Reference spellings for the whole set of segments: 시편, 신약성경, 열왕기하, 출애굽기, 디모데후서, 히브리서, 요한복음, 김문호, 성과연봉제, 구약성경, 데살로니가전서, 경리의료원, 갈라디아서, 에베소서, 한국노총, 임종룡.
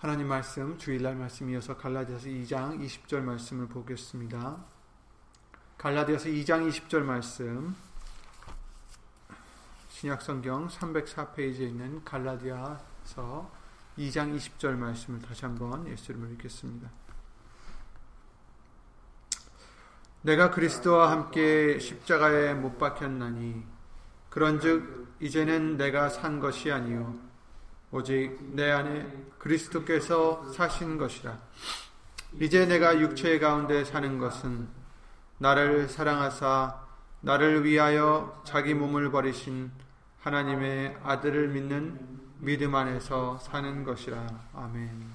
하나님 말씀, 주일날 말씀 이어서 갈라디아서 2장 20절 말씀을 보겠습니다. 갈라디아서 2장 20절 말씀, 신약성경 304페이지에 있는 갈라디아서 2장 20절 말씀을 다시 한번 예수님을 읽겠습니다. 내가 그리스도와 함께 십자가에 못 박혔나니 그런즉 이제는 내가 산 것이 아니요 오직 내 안에 그리스도께서 사신 것이라. 이제 내가 육체 가운데 사는 것은 나를 사랑하사 나를 위하여 자기 몸을 버리신 하나님의 아들을 믿는 믿음 안에서 사는 것이라. 아멘.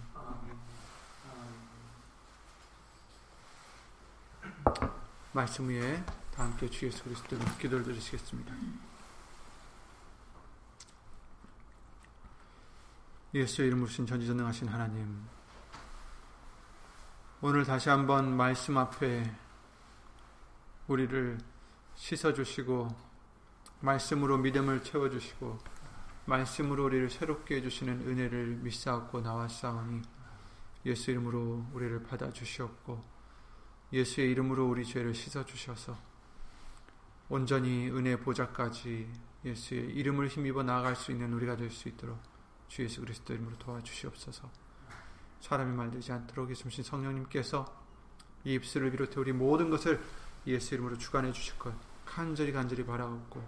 말씀 위에 다 함께 주 예수 그리스도로 기도를 드리시겠습니다. 예수의 이름 부르신 전지전능하신 하나님, 오늘 다시 한번 말씀 앞에 우리를 씻어주시고 말씀으로 믿음을 채워주시고 말씀으로 우리를 새롭게 해주시는 은혜를 믿사옵고 나왔사오니 예수 이름으로 우리를 받아주시옵고 예수의 이름으로 우리 죄를 씻어주셔서 온전히 은혜 보좌까지 예수의 이름을 힘입어 나아갈 수 있는 우리가 될 수 있도록 주 예수 그리스도 이름으로 도와주시옵소서. 사람이 말되지 않도록 예수님 성령님께서 이 입술을 비롯해 우리 모든 것을 예수 이름으로 주관해 주실 것 간절히 간절히 바라옵고,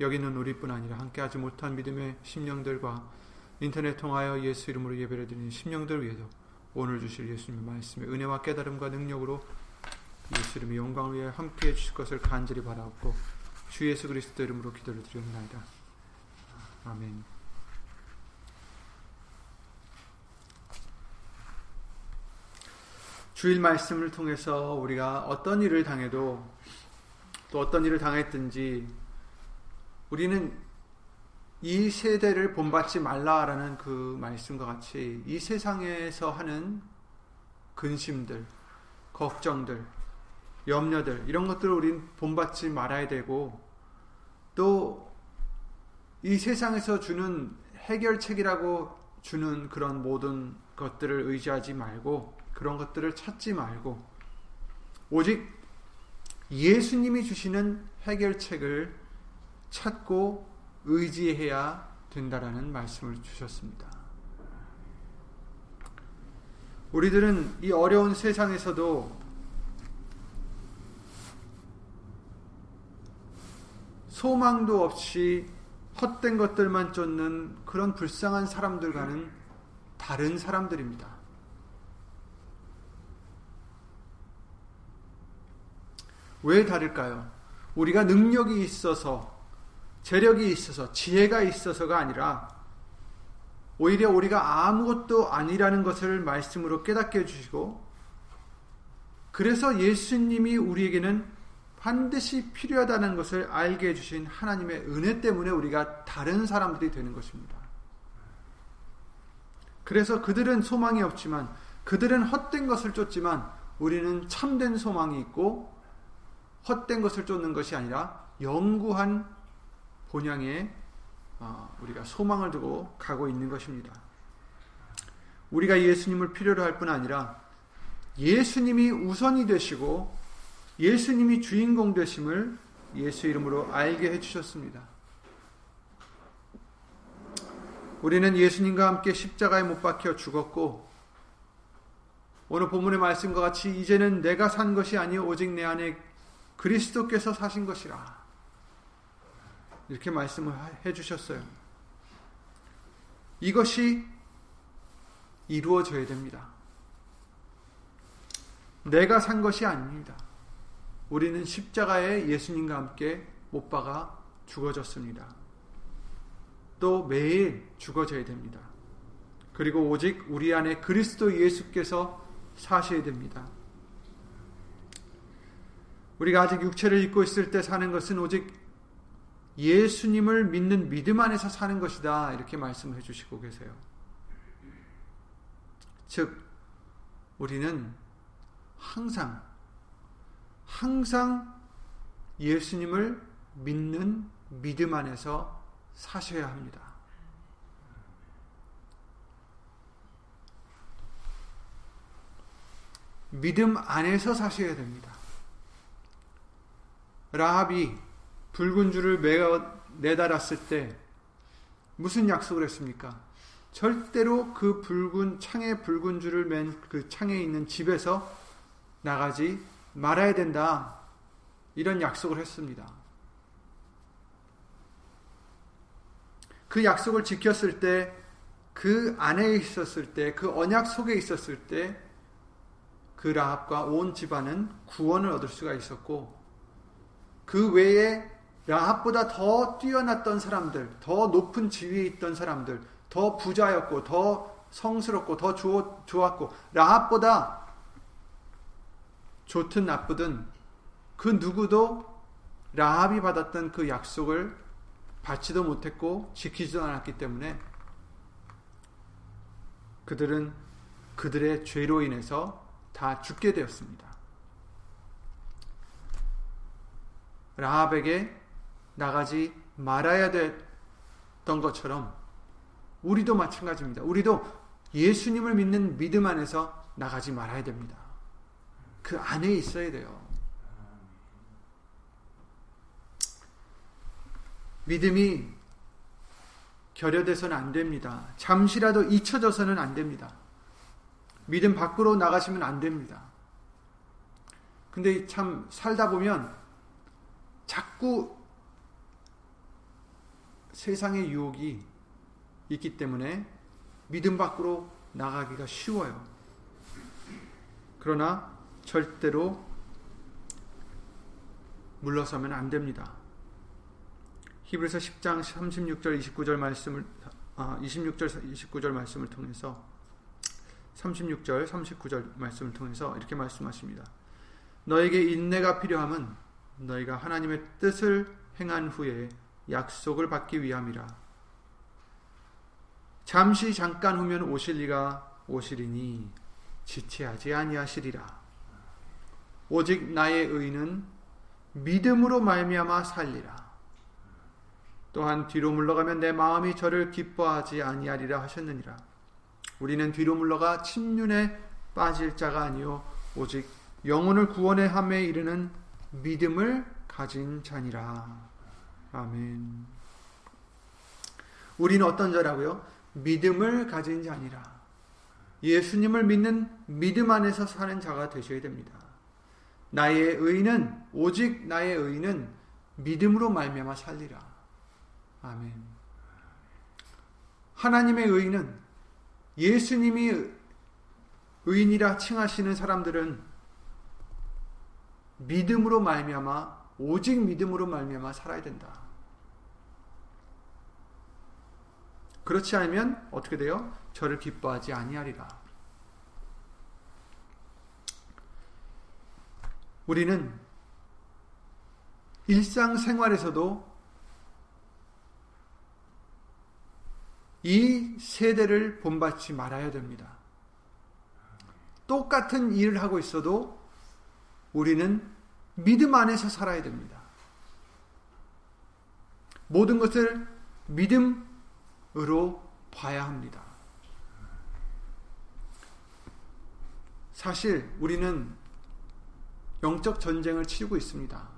여기는 우리뿐 아니라 함께하지 못한 믿음의 심령들과 인터넷 통하여 예수 이름으로 예배를 드리는 심령들 위에도 오늘 주실 예수님의 말씀의 은혜와 깨달음과 능력으로 예수 이름의 영광을 위해 함께해 주실 것을 간절히 바라옵고 주 예수 그리스도 이름으로 기도를 드리옵나이다. 아멘. 주일 말씀을 통해서 우리가 어떤 일을 당해도 또 어떤 일을 당했든지 우리는 이 세대를 본받지 말라라는 그 말씀과 같이 이 세상에서 하는 근심들, 걱정들, 염려들, 이런 것들을 우리는 본받지 말아야 되고, 또 이 세상에서 주는 해결책이라고 주는 그런 모든 것들을 의지하지 말고 그런 것들을 찾지 말고 오직 예수님이 주시는 해결책을 찾고 의지해야 된다라는 말씀을 주셨습니다. 우리들은 이 어려운 세상에서도 소망도 없이 헛된 것들만 쫓는 그런 불쌍한 사람들과는 다른 사람들입니다. 왜 다를까요? 우리가 능력이 있어서, 재력이 있어서, 지혜가 있어서가 아니라 오히려 우리가 아무것도 아니라는 것을 말씀으로 깨닫게 해주시고, 그래서 예수님이 우리에게는 반드시 필요하다는 것을 알게 해주신 하나님의 은혜 때문에 우리가 다른 사람들이 되는 것입니다. 그래서 그들은 소망이 없지만, 그들은 헛된 것을 쫓지만 우리는 참된 소망이 있고 헛된 것을 쫓는 것이 아니라 영구한 본향에 우리가 소망을 두고 가고 있는 것입니다. 우리가 예수님을 필요로 할 뿐 아니라 예수님이 우선이 되시고 예수님이 주인공 되심을 예수 이름으로 알게 해주셨습니다. 우리는 예수님과 함께 십자가에 못 박혀 죽었고, 오늘 본문의 말씀과 같이 이제는 내가 산 것이 아니오 오직 내 안에 그리스도께서 사신 것이라, 이렇게 말씀을 해주셨어요. 이것이 이루어져야 됩니다. 내가 산 것이 아닙니다. 우리는 십자가에 예수님과 함께 못 박아 죽어졌습니다. 또 매일 죽어져야 됩니다. 그리고 오직 우리 안에 그리스도 예수께서 사셔야 됩니다. 우리가 아직 육체를 입고 있을 때 사는 것은 오직 예수님을 믿는 믿음 안에서 사는 것이다, 이렇게 말씀해 주시고 계세요. 즉 우리는 항상 예수님을 믿는 믿음 안에서 사셔야 합니다. 믿음 안에서 사셔야 됩니다. 라합이 붉은 줄을 매어 내달았을 때 무슨 약속을 했습니까? 절대로 그 붉은 창에 붉은 줄을 맨 그 창에 있는 집에서 나가지 말아야 된다. 이런 약속을 했습니다. 그 약속을 지켰을 때, 그 안에 있었을 때, 그 언약 속에 있었을 때 그 라합과 온 집안은 구원을 얻을 수가 있었고, 그 외에 라합보다 더 뛰어났던 사람들, 더 높은 지위에 있던 사람들, 더 부자였고, 더 성스럽고, 더 좋았고, 라합보다 좋든 나쁘든 그 누구도 라합이 받았던 그 약속을 받지도 못했고 지키지도 않았기 때문에 그들은 그들의 죄로 인해서 다 죽게 되었습니다. 라합에게 나가지 말아야 됐던 것처럼 우리도 마찬가지입니다. 우리도 예수님을 믿는 믿음 안에서 나가지 말아야 됩니다. 그 안에 있어야 돼요. 믿음이 결여돼서는 안 됩니다. 잠시라도 잊혀져서는 안 됩니다. 믿음 밖으로 나가시면 안 됩니다. 근데 참 살다 보면 자꾸 세상의 유혹이 있기 때문에 믿음 밖으로 나가기가 쉬워요. 그러나 절대로 물러서면 안 됩니다. 히브리서 10장 36절 29절 말씀을 26절 29절 말씀을 통해서 36절 39절 말씀을 통해서 이렇게 말씀하십니다. 너에게 인내가 필요함은 너희가 하나님의 뜻을 행한 후에 약속을 받기 위함이라. 잠시 잠깐 후면 오실 이가 오시리니 지체하지 아니하시리라. 오직 나의 의인은 믿음으로 말미암아 살리라. 또한 뒤로 물러가면 내 마음이 저를 기뻐하지 아니하리라 하셨느니라. 우리는 뒤로 물러가 침륜에 빠질 자가 아니요 오직 영혼을 구원의 함에 이르는 믿음을 가진 자니라. 아멘. 우리는 어떤 자라고요? 믿음을 가진 자니라. 예수님을 믿는 믿음 안에서 사는 자가 되셔야 됩니다. 나의 의인은, 오직 나의 의인은 믿음으로 말미암아 살리라. 아멘. 하나님의 의인은, 예수님이 의인이라 칭하시는 사람들은 믿음으로 말미암아, 오직 믿음으로 말미암아 살아야 된다. 그렇지 않으면 어떻게 돼요? 저를 기뻐하지 아니하리라. 우리는 일상생활에서도 이 세대를 본받지 말아야 됩니다. 똑같은 일을 하고 있어도 우리는 믿음 안에서 살아야 됩니다. 모든 것을 믿음으로 봐야 합니다. 사실 우리는 영적 전쟁을 치르고 있습니다.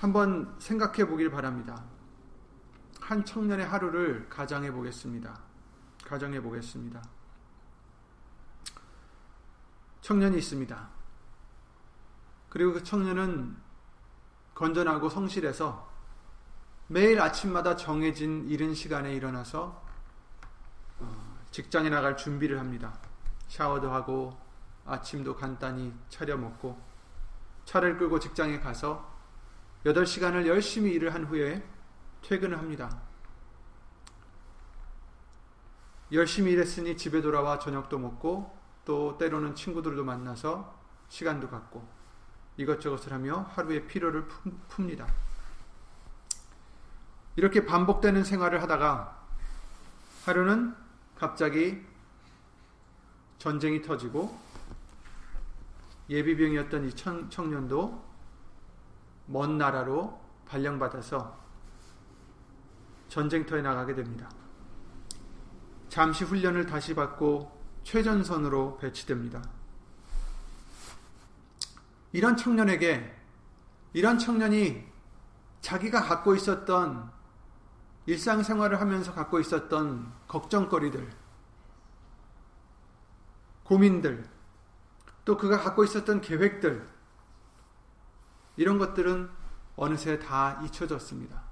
한번 생각해 보길 바랍니다. 한 청년의 하루를 가정해 보겠습니다. 청년이 있습니다. 그리고 그 청년은 건전하고 성실해서 매일 아침마다 정해진 이른 시간에 일어나서 직장에 나갈 준비를 합니다. 샤워도 하고 아침도 간단히 차려 먹고 차를 끌고 직장에 가서 8시간을 열심히 일을 한 후에 퇴근을 합니다. 열심히 일했으니 집에 돌아와 저녁도 먹고 또 때로는 친구들도 만나서 시간도 갖고 이것저것을 하며 하루의 피로를 풉니다. 이렇게 반복되는 생활을 하다가 하루는 갑자기 전쟁이 터지고 예비병이었던 이 청년도 먼 나라로 발령받아서 전쟁터에 나가게 됩니다. 잠시 훈련을 다시 받고 최전선으로 배치됩니다. 이런 청년이 자기가 갖고 있었던 일상생활을 하면서 갖고 있었던 걱정거리들, 고민들, 또 그가 갖고 있었던 계획들, 이런 것들은 어느새 다 잊혀졌습니다.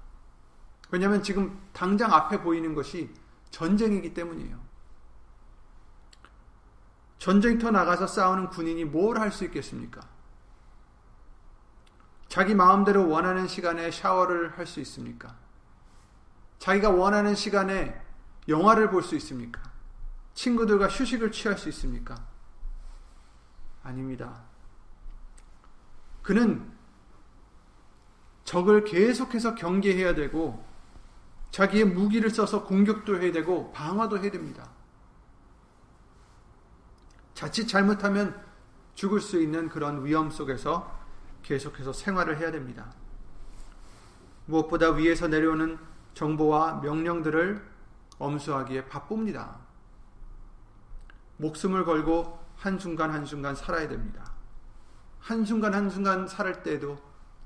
왜냐하면 지금 당장 앞에 보이는 것이 전쟁이기 때문이에요. 전쟁터 나가서 싸우는 군인이 뭘 할 수 있겠습니까? 자기 마음대로 원하는 시간에 샤워를 할 수 있습니까? 자기가 원하는 시간에 영화를 볼 수 있습니까? 친구들과 휴식을 취할 수 있습니까? 아닙니다. 그는 적을 계속해서 경계해야 되고 자기의 무기를 써서 공격도 해야 되고 방어도 해야 됩니다. 자칫 잘못하면 죽을 수 있는 그런 위험 속에서 계속해서 생활을 해야 됩니다. 무엇보다 위에서 내려오는 정보와 명령들을 엄수하기에 바쁩니다. 목숨을 걸고 한순간 한순간 살아야 됩니다. 한순간 한순간 살 때에도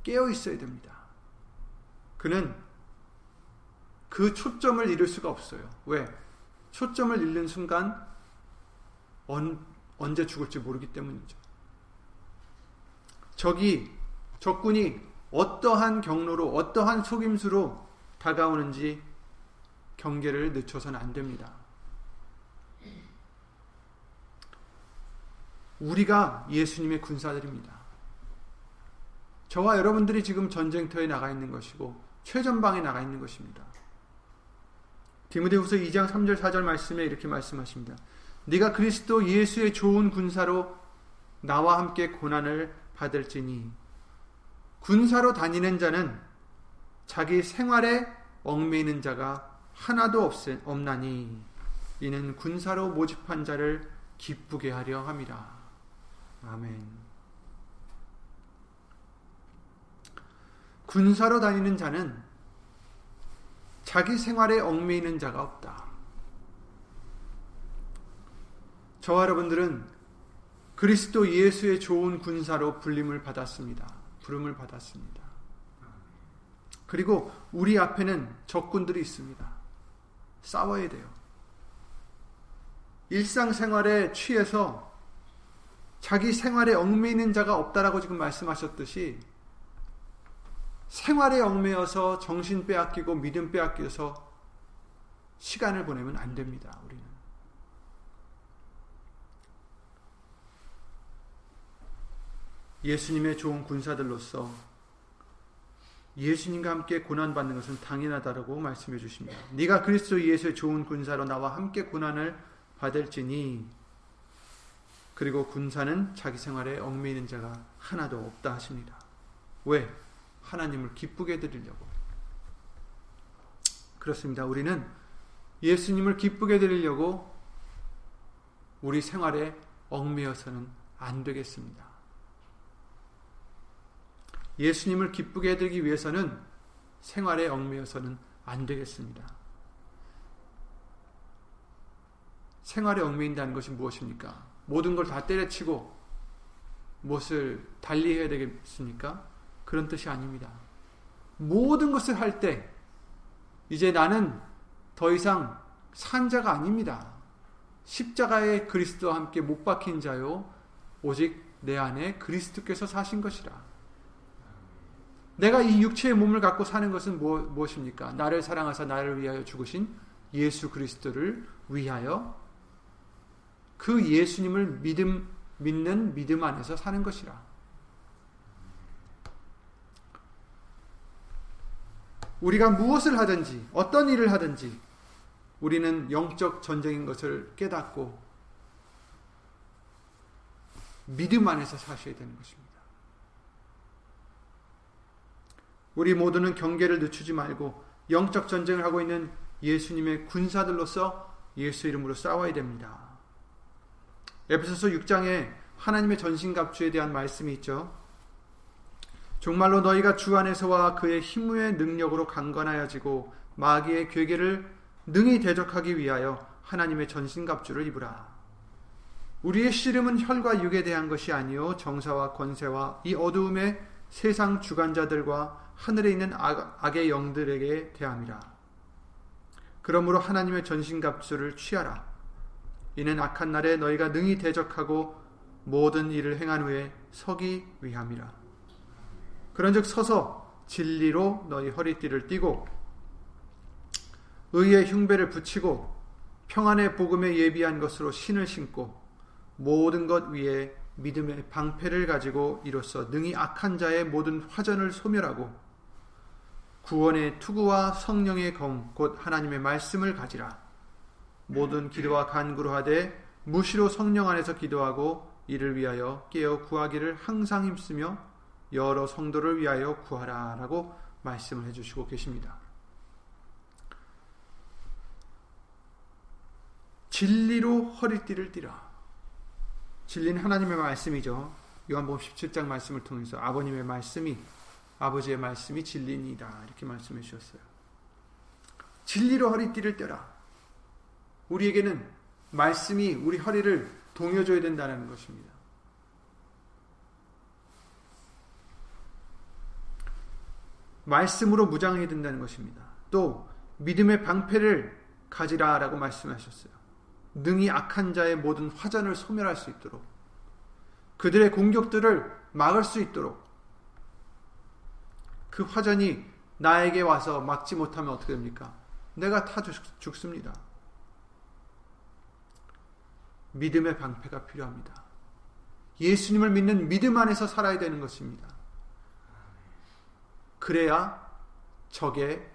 깨어 있어야 됩니다. 그는 그 초점을 잃을 수가 없어요. 왜? 초점을 잃는 순간 언제 죽을지 모르기 때문이죠. 적군이 어떠한 경로로 어떠한 속임수로 다가오는지 경계를 늦춰서는 안 됩니다. 우리가 예수님의 군사들입니다. 저와 여러분들이 지금 전쟁터에 나가 있는 것이고 최전방에 나가 있는 것입니다. 디모데후서 2장 3절 4절 말씀에 이렇게 말씀하십니다. 네가 그리스도 예수의 좋은 군사로 나와 함께 고난을 받을지니 군사로 다니는 자는 자기 생활에 얽매이는 자가 하나도 없나니 이는 군사로 모집한 자를 기쁘게 하려 함이라. 아멘. 군사로 다니는 자는 자기 생활에 얽매이는 자가 없다. 저와 여러분들은 그리스도 예수의 좋은 군사로 부름을 받았습니다. 그리고 우리 앞에는 적군들이 있습니다. 싸워야 돼요. 일상생활에 취해서 자기 생활에 얽매이는 자가 없다라고 지금 말씀하셨듯이 생활에 얽매여서 정신 빼앗기고 믿음 빼앗겨서 시간을 보내면 안 됩니다. 우리는 예수님의 좋은 군사들로서 예수님과 함께 고난받는 것은 당연하다라고 말씀해 주십니다. 네가 그리스도 예수의 좋은 군사로 나와 함께 고난을 받을지니 그리고 군사는 자기 생활에 얽매이는 자가 하나도 없다 하십니다. 왜? 하나님을 기쁘게 드리려고. 그렇습니다. 우리는 예수님을 기쁘게 드리려고 우리 생활에 얽매여서는 안 되겠습니다. 예수님을 기쁘게 해드리기 위해서는 생활에 얽매여서는 안 되겠습니다. 생활에 얽매인다는 것이 무엇입니까? 모든 걸 다 때려치고 무엇을 달리해야 되겠습니까? 그런 뜻이 아닙니다. 모든 것을 할 때 이제 나는 더 이상 산 자가 아닙니다. 십자가의 그리스도와 함께 못 박힌 자요 오직 내 안에 그리스도께서 사신 것이라. 내가 이 육체의 몸을 갖고 사는 것은 무엇입니까? 나를 사랑하사 나를 위하여 죽으신 예수 그리스도를 위하여 그 예수님을 믿는 믿음 안에서 사는 것이라. 우리가 무엇을 하든지 어떤 일을 하든지 우리는 영적 전쟁인 것을 깨닫고 믿음 안에서 사셔야 되는 것입니다. 우리 모두는 경계를 늦추지 말고 영적 전쟁을 하고 있는 예수님의 군사들로서 예수 이름으로 싸워야 됩니다. 에베소서 6장에 하나님의 전신갑주에 대한 말씀이 있죠. 정말로 너희가 주 안에서와 그의 힘의 능력으로 강건하여지고 마귀의 괴계를 능히 대적하기 위하여 하나님의 전신갑주를 입으라. 우리의 씨름은 혈과 육에 대한 것이 아니요 정사와 권세와 이 어두움의 세상 주관자들과 하늘에 있는 악의 영들에게 대함이라. 그러므로 하나님의 전신갑주를 취하라. 이는 악한 날에 너희가 능히 대적하고 모든 일을 행한 후에 서기 위함이라. 그런즉 서서 진리로 너희 허리띠를 띠고 의의 흉배를 붙이고 평안의 복음에 예비한 것으로 신을 신고 모든 것 위에 믿음의 방패를 가지고 이로써 능히 악한 자의 모든 화전을 소멸하고 구원의 투구와 성령의 검 곧 하나님의 말씀을 가지라. 모든 기도와 간구로 하되 무시로 성령 안에서 기도하고 이를 위하여 깨어 구하기를 항상 힘쓰며 여러 성도를 위하여 구하라 라고 말씀을 해주시고 계십니다. 진리로 허리띠를 띠라. 진리는 하나님의 말씀이죠. 요한복음 17장 말씀을 통해서 아버님의 말씀이 아버지의 말씀이 진리입니다. 이렇게 말씀해 주셨어요. 진리로 허리띠를 떼라. 우리에게는 말씀이 우리 허리를 동여줘야 된다는 것입니다. 말씀으로 무장해야 된다는 것입니다. 또 믿음의 방패를 가지라라고 말씀하셨어요. 능히 악한 자의 모든 화전을 소멸할 수 있도록 그들의 공격들을 막을 수 있도록 그 화전이 나에게 와서 막지 못하면 어떻게 됩니까? 내가 다 죽습니다. 믿음의 방패가 필요합니다. 예수님을 믿는 믿음 안에서 살아야 되는 것입니다. 그래야 적의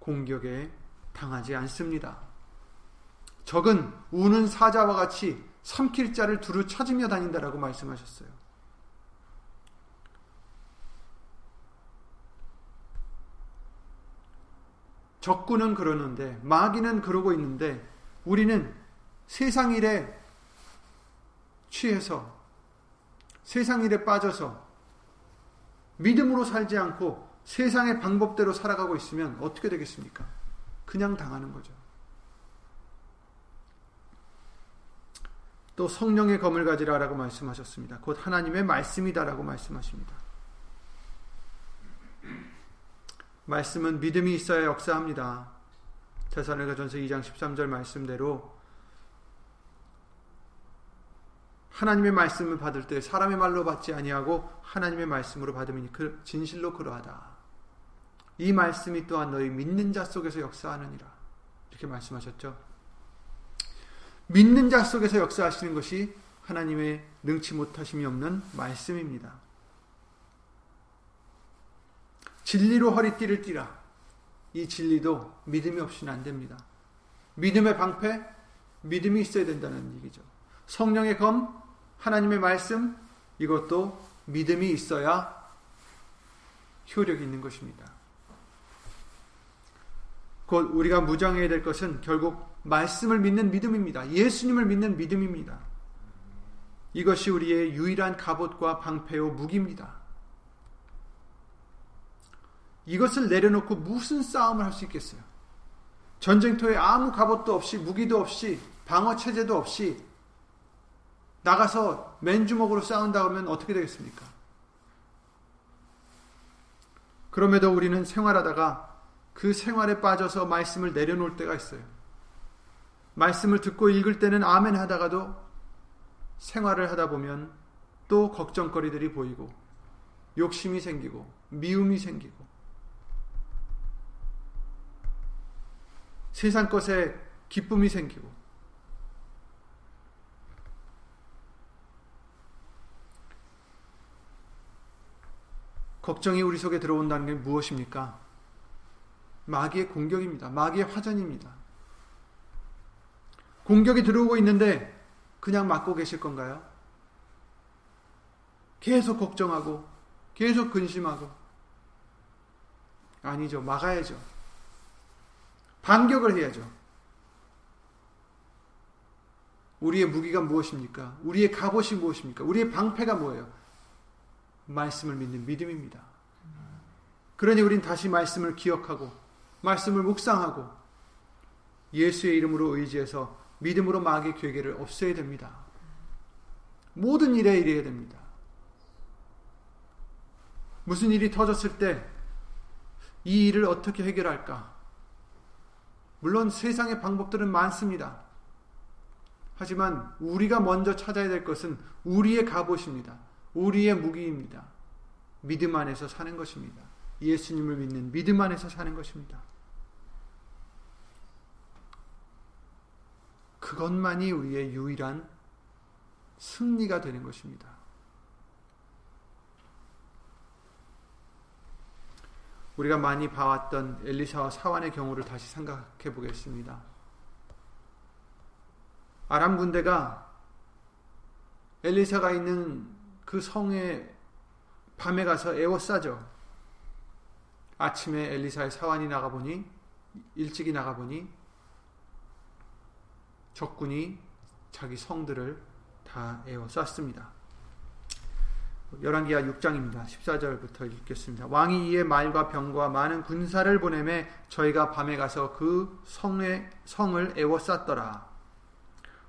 공격에 당하지 않습니다. 적은 우는 사자와 같이 삼킬 자를 두루 찾으며 다닌다라고 말씀하셨어요. 적군은 그러는데 마귀는 그러고 있는데 우리는 세상 일에 취해서 세상 일에 빠져서 믿음으로 살지 않고 세상의 방법대로 살아가고 있으면 어떻게 되겠습니까? 그냥 당하는 거죠. 또 성령의 검을 가지라라고 말씀하셨습니다. 곧 하나님의 말씀이다라고 말씀하십니다. 말씀은 믿음이 있어야 역사합니다. 데살로니가전서 2장 13절 말씀대로 하나님의 말씀을 받을 때 사람의 말로 받지 아니하고 하나님의 말씀으로 받음이니 진실로 그러하다. 이 말씀이 또한 너희 믿는 자 속에서 역사하느니라. 이렇게 말씀하셨죠. 믿는 자 속에서 역사하시는 것이 하나님의 능치 못하심이 없는 말씀입니다. 진리로 허리띠를 띠라. 이 진리도 믿음이 없이는 안 됩니다. 믿음의 방패, 믿음이 있어야 된다는 얘기죠. 성령의 검, 하나님의 말씀, 이것도 믿음이 있어야 효력이 있는 것입니다. 곧 우리가 무장해야 될 것은 결국 말씀을 믿는 믿음입니다. 예수님을 믿는 믿음입니다. 이것이 우리의 유일한 갑옷과 방패요 무기입니다. 이것을 내려놓고 무슨 싸움을 할 수 있겠어요? 전쟁터에 아무 갑옷도 없이 무기도 없이 방어체제도 없이 나가서 맨주먹으로 싸운다 하면 어떻게 되겠습니까? 그럼에도 우리는 생활하다가 그 생활에 빠져서 말씀을 내려놓을 때가 있어요. 말씀을 듣고 읽을 때는 아멘 하다가도 생활을 하다 보면 또 걱정거리들이 보이고 욕심이 생기고 미움이 생기고 세상 것에 기쁨이 생기고 걱정이 우리 속에 들어온다는 게 무엇입니까? 마귀의 공격입니다. 마귀의 화전입니다. 공격이 들어오고 있는데 그냥 막고 계실 건가요? 계속 걱정하고 계속 근심하고 아니죠. 막아야죠. 반격을 해야죠. 우리의 무기가 무엇입니까? 우리의 갑옷이 무엇입니까? 우리의 방패가 뭐예요? 말씀을 믿는 믿음입니다. 그러니 우린 다시 말씀을 기억하고 말씀을 묵상하고 예수의 이름으로 의지해서 믿음으로 마귀의 괴계를 없애야 됩니다. 모든 일에 이래야 됩니다. 무슨 일이 터졌을 때 이 일을 어떻게 해결할까? 물론 세상의 방법들은 많습니다. 하지만 우리가 먼저 찾아야 될 것은 우리의 갑옷입니다. 우리의 무기입니다. 믿음 안에서 사는 것입니다. 예수님을 믿는 믿음 안에서 사는 것입니다. 그것만이 우리의 유일한 승리가 되는 것입니다. 우리가 많이 봐왔던 엘리사와 사환의 경우를 다시 생각해 보겠습니다. 아람 군대가 엘리사가 있는 그 성에 밤에 가서 에워싸죠. 아침에 엘리사의 사환이 나가보니, 일찍이 나가보니 적군이 자기 성들을 다 에워쌌습니다. 열왕기하 6장입니다. 14절부터 읽겠습니다. 왕이 이에 말과 병과 많은 군사를 보내매 저희가 밤에 가서 그 성을 에워쌌더라.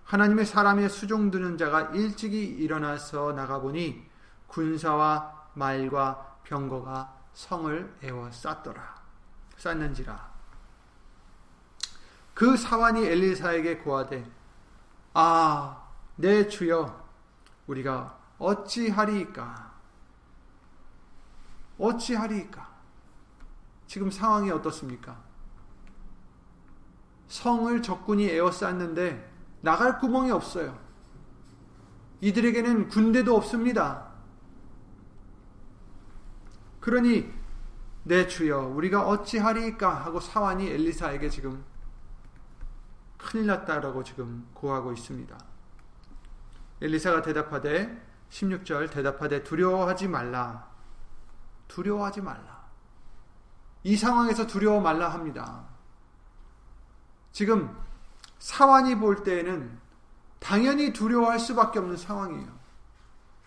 하나님의 사람의 수종드는 자가 일찍이 일어나서 나가보니 군사와 말과 병거가 성을 에워쌌더라. 쌌는지라. 그 사환이 엘리사에게 고하되 아 내 주여 우리가 어찌하리이까? 어찌하리이까? 지금 상황이 어떻습니까? 성을 적군이 에워쌌는데 나갈 구멍이 없어요. 이들에게는 군대도 없습니다. 그러니 내 주여 우리가 어찌하리이까? 하고 사환이 엘리사에게 지금 큰일 났다라고 지금 고하고 있습니다. 엘리사가 대답하되 16절 대답하되 두려워하지 말라. 두려워하지 말라. 이 상황에서 두려워 말라 합니다. 지금 사환이 볼 때에는 당연히 두려워할 수밖에 없는 상황이에요.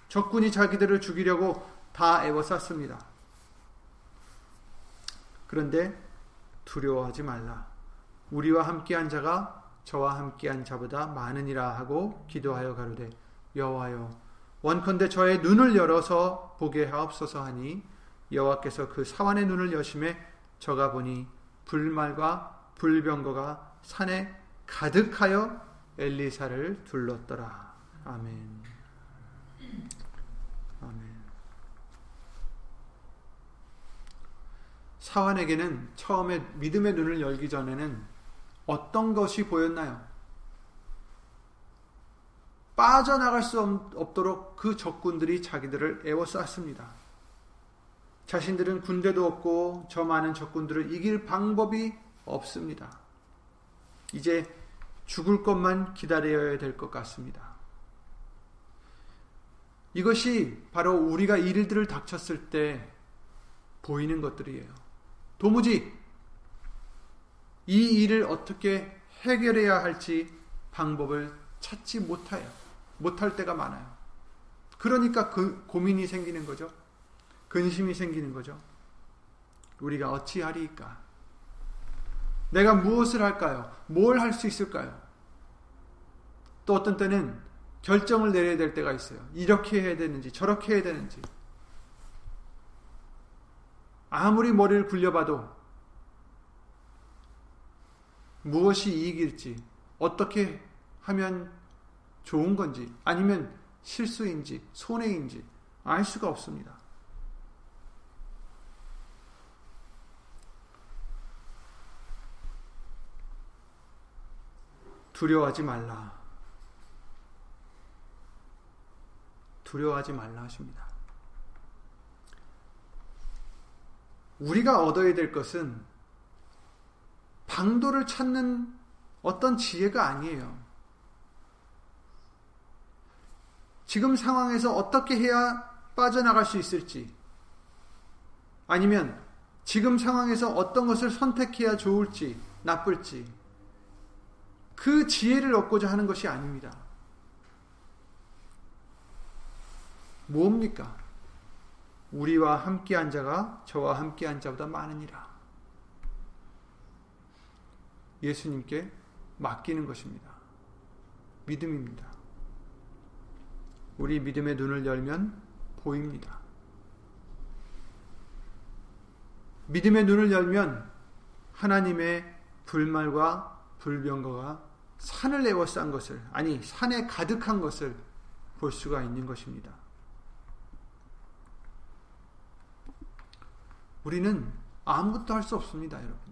적군이 자기들을 죽이려고 다 애워쌌습니다. 그런데 두려워하지 말라. 우리와 함께한 자가 저와 함께한 자보다 많으니라 하고 기도하여 가로되 여호와여 원컨대 저의 눈을 열어서 보게 하옵소서 하니 여호와께서 그 사환의 눈을 여심에 저가 보니 불말과 불병거가 산에 가득하여 엘리사를 둘렀더라. 아멘. 아멘. 사환에게는 처음에 믿음의 눈을 열기 전에는 어떤 것이 보였나요? 빠져나갈 수 없도록 그 적군들이 자기들을 에워쌌습니다. 자신들은 군대도 없고 저 많은 적군들을 이길 방법이 없습니다. 이제 죽을 것만 기다려야 될 것 같습니다. 이것이 바로 우리가 일들을 닥쳤을 때 보이는 것들이에요. 도무지 이 일을 어떻게 해결해야 할지 방법을 찾지 못할 때가 많아요. 그러니까 그 고민이 생기는 거죠. 근심이 생기는 거죠. 우리가 어찌하리이까? 내가 무엇을 할까요? 뭘 할 수 있을까요? 또 어떤 때는 결정을 내려야 될 때가 있어요. 이렇게 해야 되는지 저렇게 해야 되는지. 아무리 머리를 굴려봐도 무엇이 이익일지 어떻게 하면 좋은 건지 아니면 실수인지 손해인지 알 수가 없습니다. 두려워하지 말라. 두려워하지 말라 하십니다. 우리가 얻어야 될 것은 방도를 찾는 어떤 지혜가 아니에요. 지금 상황에서 어떻게 해야 빠져나갈 수 있을지 아니면 지금 상황에서 어떤 것을 선택해야 좋을지 나쁠지 그 지혜를 얻고자 하는 것이 아닙니다. 뭡니까? 우리와 함께한 자가 저와 함께한 자보다 많으니라. 예수님께 맡기는 것입니다. 믿음입니다. 우리 믿음의 눈을 열면 보입니다. 믿음의 눈을 열면 하나님의 불말과 불병거가 산을 에워싼 것을, 아니 산에 가득한 것을 볼 수가 있는 것입니다. 우리는 아무것도 할 수 없습니다, 여러분.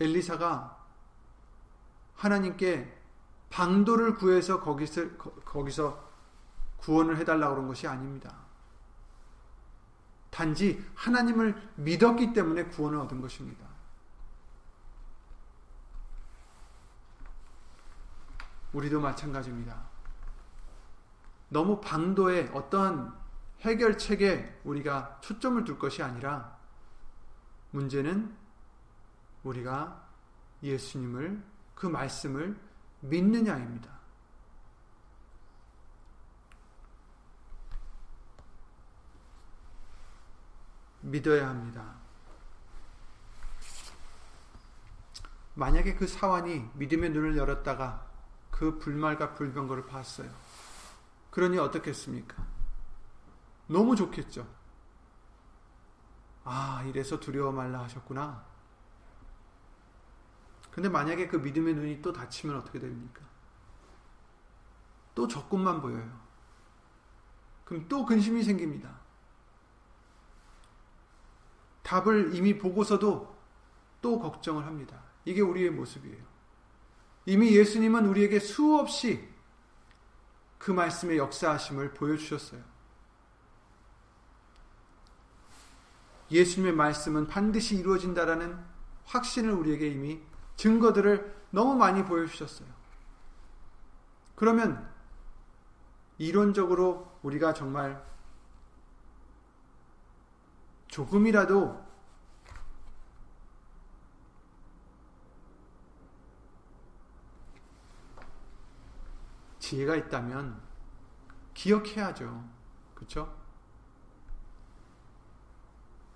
엘리사가 하나님께 방도를 구해서 거기서 구원을 해달라고 그런 것이 아닙니다. 단지 하나님을 믿었기 때문에 구원을 얻은 것입니다. 우리도 마찬가지입니다. 너무 방도에 어떠한 해결책에 우리가 초점을 둘 것이 아니라 문제는 우리가 예수님을, 그 말씀을 믿느냐입니다. 믿어야 합니다. 만약에 그 사환이 믿음의 눈을 열었다가 그 불말과 불병거를 봤어요. 그러니 어떻겠습니까? 너무 좋겠죠. 아, 이래서 두려워 말라 하셨구나. 근데 만약에 그 믿음의 눈이 또 닫히면 어떻게 됩니까? 또 저것만 보여요. 그럼 또 근심이 생깁니다. 답을 이미 보고서도 또 걱정을 합니다. 이게 우리의 모습이에요. 이미 예수님은 우리에게 수없이 그 말씀의 역사하심을 보여주셨어요. 예수님의 말씀은 반드시 이루어진다라는 확신을 우리에게 이미 증거들을 너무 많이 보여주셨어요. 그러면 이론적으로 우리가 정말 조금이라도 지혜가 있다면 기억해야죠. 그렇죠?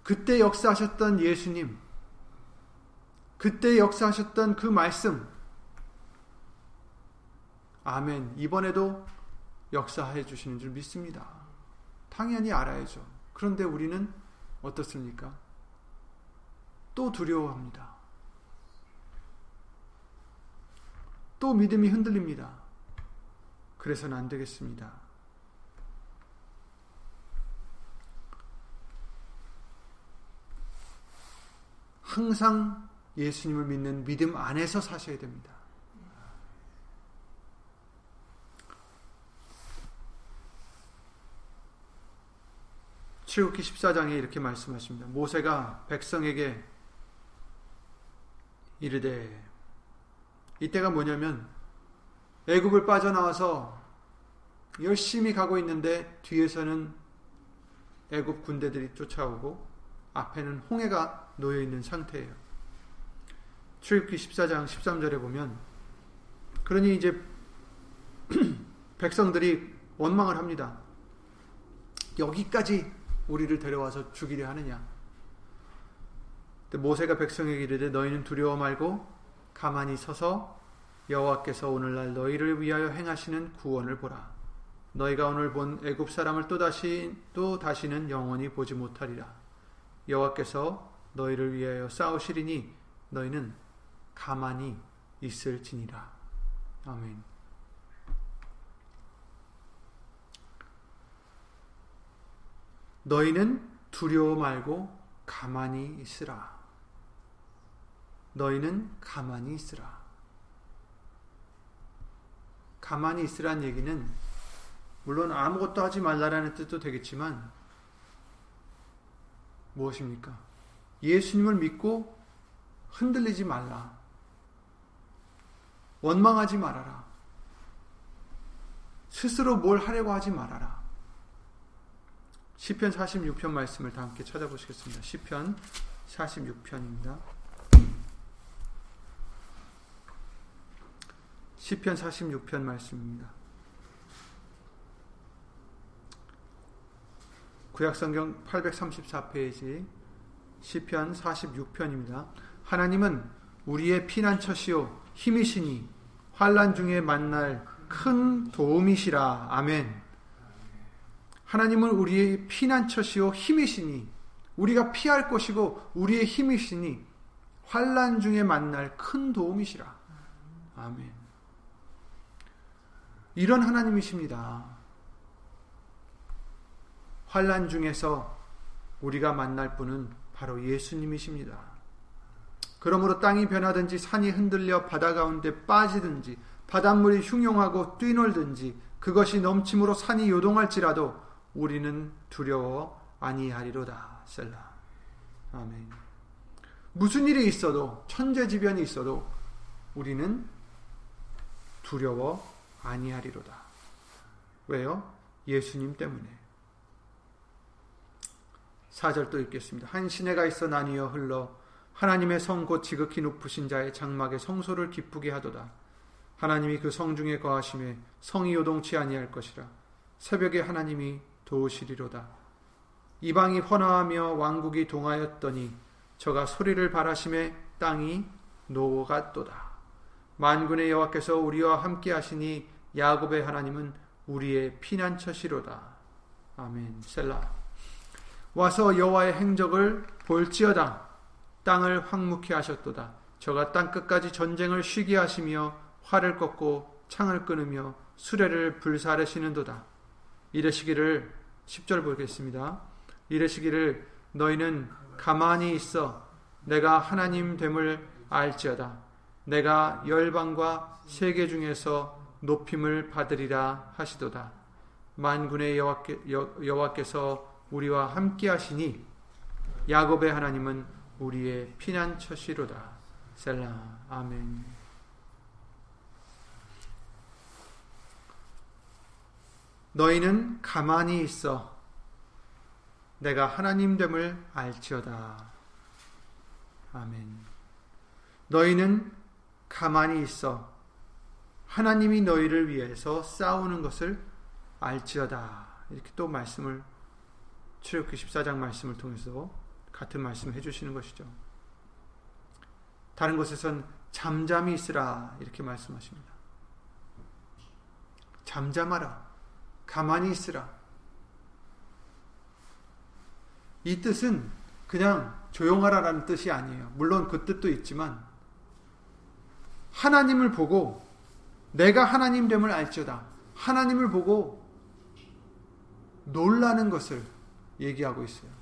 그때 역사하셨던 예수님, 그때 역사하셨던 그 말씀, 아멘, 이번에도 역사해 주시는 줄 믿습니다. 당연히 알아야죠. 그런데 우리는 어떻습니까? 또 두려워합니다. 또 믿음이 흔들립니다. 그래서는 안 되겠습니다. 항상 예수님을 믿는 믿음 안에서 사셔야 됩니다. 출애굽기 14장에 이렇게 말씀하십니다. 모세가 백성에게 이르되, 이때가 뭐냐면 애굽을 빠져나와서 열심히 가고 있는데 뒤에서는 애굽 군대들이 쫓아오고 앞에는 홍해가 놓여있는 상태예요. 출애굽기 14장 13절에 보면, 그러니 이제 백성들이 원망을 합니다. 여기까지 우리를 데려와서 죽이려 하느냐. 모세가 백성에게 이르되, 너희는 두려워 말고 가만히 서서 여호와께서 오늘날 너희를 위하여 행하시는 구원을 보라. 너희가 오늘 본 애굽 사람을 또 다시는 영원히 보지 못하리라. 여호와께서 너희를 위하여 싸우시리니 너희는 가만히 있을지니라. 아멘. 너희는 두려워 말고 가만히 있으라. 너희는 가만히 있으라. 가만히 있으란 얘기는 물론 아무것도 하지 말라라는 뜻도 되겠지만, 무엇입니까? 예수님을 믿고 흔들리지 말라. 원망하지 말아라. 스스로 뭘 하려고 하지 말아라. 시편 46편 말씀을 다 함께 찾아보시겠습니다. 시편 46편입니다. 시편 46편 말씀입니다. 구약성경 834페이지 시편 46편입니다. 하나님은 우리의 피난처시요 힘이시니 환난 중에 만날 큰 도움이시라. 아멘. 하나님은 우리의 피난처시요 힘이시니, 우리가 피할 것이고 우리의 힘이시니 환난 중에 만날 큰 도움이시라. 아멘. 이런 하나님이십니다. 환난 중에서 우리가 만날 분은 바로 예수님이십니다. 그러므로 땅이 변하든지 산이 흔들려 바다 가운데 빠지든지 바닷물이 흉용하고 뛰놀든지 그것이 넘침으로 산이 요동할지라도 우리는 두려워 아니하리로다. 셀라. 아멘. 무슨 일이 있어도, 천재지변이 있어도 우리는 두려워 아니하리로다. 왜요? 예수님 때문에. 4절 또 읽겠습니다. 한 시내가 있어 나뉘어 흘러 하나님의 성 곧 지극히 높으신 자의 장막에 성소를 기쁘게 하도다. 하나님이 그 성 중에 거하심에 성이 요동치 아니할 것이라. 새벽에 하나님이 도우시리로다. 이방이 헌화하며 왕국이 동하였더니 저가 소리를 발하심에 땅이 노갔도다. 만군의 여호와께서 우리와 함께 하시니 야곱의 하나님은 우리의 피난처시로다. 아멘. 셀라. 와서 여호와의 행적을 볼지어다. 땅을 황무케 하셨도다. 저가 땅끝까지 전쟁을 쉬게 하시며 활을 꺾고 창을 끊으며 수레를 불사르시는도다. 이르시기를, 10절 보겠습니다. 이르시기를 너희는 가만히 있어 내가 하나님 됨을 알지어다. 내가 열방과 세계 중에서 높임을 받으리라 하시도다. 만군의 여호와께서 우리와 함께 하시니 야곱의 하나님은 우리의 피난처시로다. 셀라. 아멘. 너희는 가만히 있어 내가 하나님됨을 알지어다. 아멘. 너희는 가만히 있어 하나님이 너희를 위해서 싸우는 것을 알지어다. 이렇게 또 말씀을, 출애굽기 14장 말씀을 통해서 같은 말씀을 해주시는 것이죠. 다른 곳에선 잠잠히 있으라 이렇게 말씀하십니다. 잠잠하라, 가만히 있으라. 이 뜻은 그냥 조용하라라는 뜻이 아니에요. 물론 그 뜻도 있지만 하나님을 보고 내가 하나님됨을 알지어다, 하나님을 보고 놀라는 것을 얘기하고 있어요.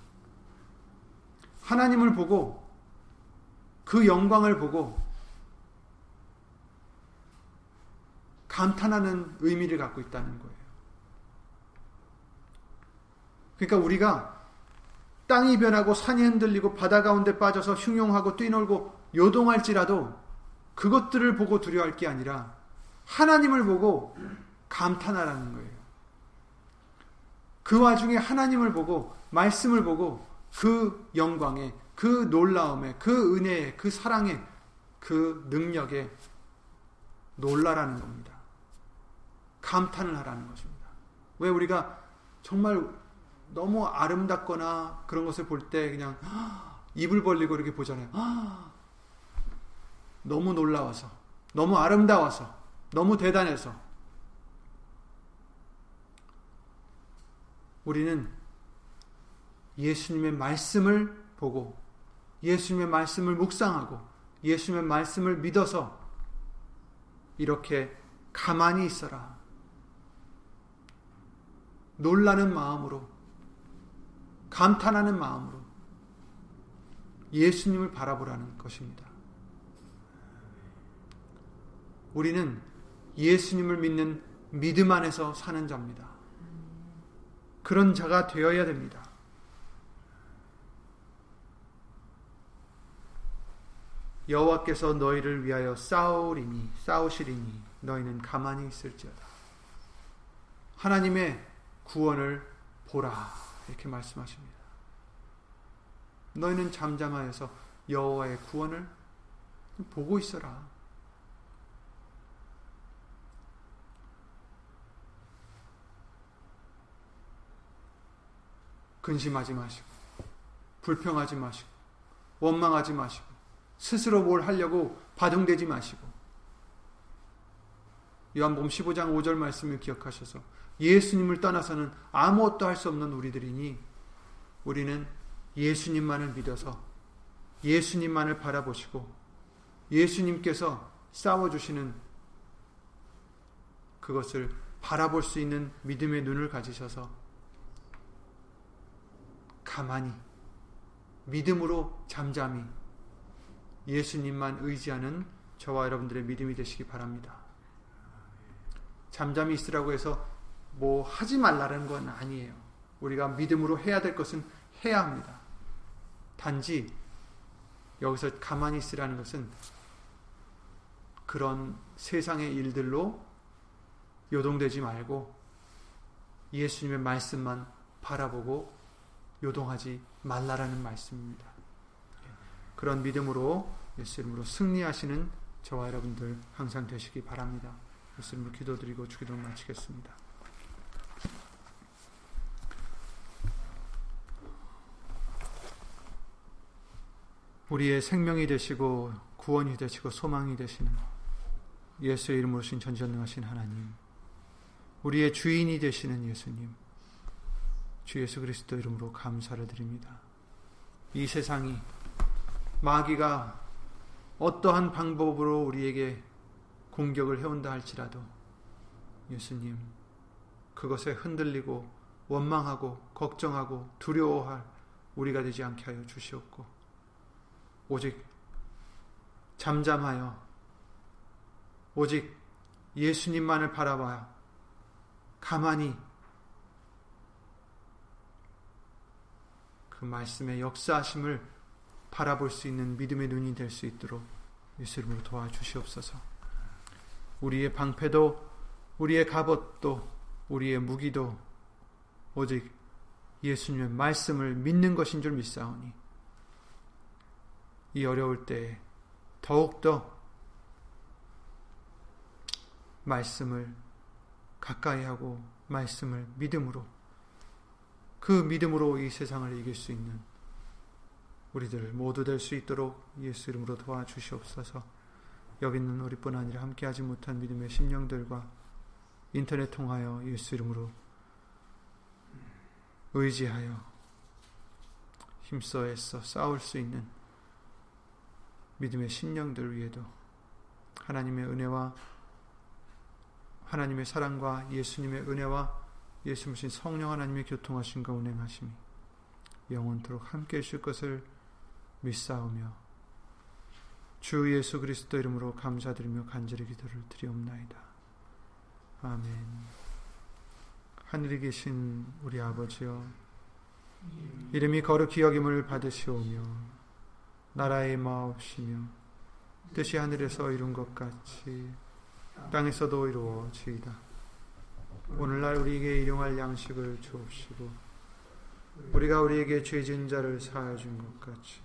하나님을 보고 그 영광을 보고 감탄하는 의미를 갖고 있다는 거예요. 그러니까 우리가 땅이 변하고 산이 흔들리고 바다 가운데 빠져서 흉용하고 뛰놀고 요동할지라도 그것들을 보고 두려워할 게 아니라 하나님을 보고 감탄하라는 거예요. 그 와중에 하나님을 보고, 말씀을 보고 그 영광에, 그 놀라움에, 그 은혜에, 그 사랑에, 그 능력에 놀라라는 겁니다. 감탄을 하라는 것입니다. 왜 우리가 정말 너무 아름답거나 그런 것을 볼 때 그냥 입을 벌리고 이렇게 보잖아요. 너무 놀라워서, 너무 아름다워서, 너무 대단해서. 우리는 예수님의 말씀을 보고 예수님의 말씀을 묵상하고 예수님의 말씀을 믿어서 이렇게 가만히 있어라, 놀라는 마음으로, 감탄하는 마음으로 예수님을 바라보라는 것입니다. 우리는 예수님을 믿는 믿음 안에서 사는 자입니다. 그런 자가 되어야 됩니다. 여호와께서 너희를 위하여 싸우시리니 너희는 가만히 있을지어다. 하나님의 구원을 보라 이렇게 말씀하십니다. 너희는 잠잠하여서 여호와의 구원을 보고 있어라. 근심하지 마시고 불평하지 마시고 원망하지 마시고 스스로 뭘 하려고 바둥대지 마시고 요한복음 15장 5절 말씀을 기억하셔서 예수님을 떠나서는 아무것도 할 수 없는 우리들이니 우리는 예수님만을 믿어서 예수님만을 바라보시고 예수님께서 싸워주시는 그것을 바라볼 수 있는 믿음의 눈을 가지셔서 가만히 믿음으로 잠잠히 예수님만 의지하는 저와 여러분들의 믿음이 되시기 바랍니다. 잠잠히 있으라고 해서 뭐 하지 말라는 건 아니에요. 우리가 믿음으로 해야 될 것은 해야 합니다. 단지 여기서 가만히 있으라는 것은 그런 세상의 일들로 요동되지 말고 예수님의 말씀만 바라보고 요동하지 말라라는 말씀입니다. 그런 믿음으로 예수 이름으로 승리하시는 저와 여러분들 항상 되시기 바랍니다. 예수 이름으로 기도드리고 주기도를 마치겠습니다. 우리의 생명이 되시고 구원이 되시고 소망이 되시는 예수의 이름으로 신 전지전능하신 하나님, 우리의 주인이 되시는 예수님, 주 예수 그리스도 이름으로 감사를 드립니다. 이 세상이 마귀가 어떠한 방법으로 우리에게 공격을 해온다 할지라도 예수님, 그것에 흔들리고 원망하고 걱정하고 두려워할 우리가 되지 않게 하여 주시옵고 오직 잠잠하여 오직 예수님만을 바라봐야 가만히 그 말씀의 역사하심을 바라볼 수 있는 믿음의 눈이 될 수 있도록 예수 이름으로 도와주시옵소서. 우리의 방패도 우리의 갑옷도 우리의 무기도 오직 예수님의 말씀을 믿는 것인 줄 믿사오니 이 어려울 때에 더욱더 말씀을 가까이하고 말씀을 믿음으로 그 믿음으로 이 세상을 이길 수 있는 우리들 모두 될 수 있도록 예수 이름으로 도와주시옵소서. 여기 있는 우리뿐 아니라 함께하지 못한 믿음의 심령들과 인터넷 통하여 예수 이름으로 의지하여 힘써 애써 싸울 수 있는 믿음의 심령들 위에도 하나님의 은혜와 하나님의 사랑과 예수님의 은혜와 예수님이신 성령 하나님의 교통하심과 운행하심이 영원토록 함께해 주실 것을 믿사오며 주 예수 그리스도 이름으로 감사드리며 간절히 기도를 드리옵나이다. 아멘. 하늘에 계신 우리 아버지여, 이름이 거룩히 여김을 받으시오며 나라의 마옵시며 뜻이 하늘에서 이룬 것 같이 땅에서도 이루어지이다. 오늘날 우리에게 일용할 양식을 주옵시고 우리가 우리에게 죄 지은 자를 사하여 준 것 같이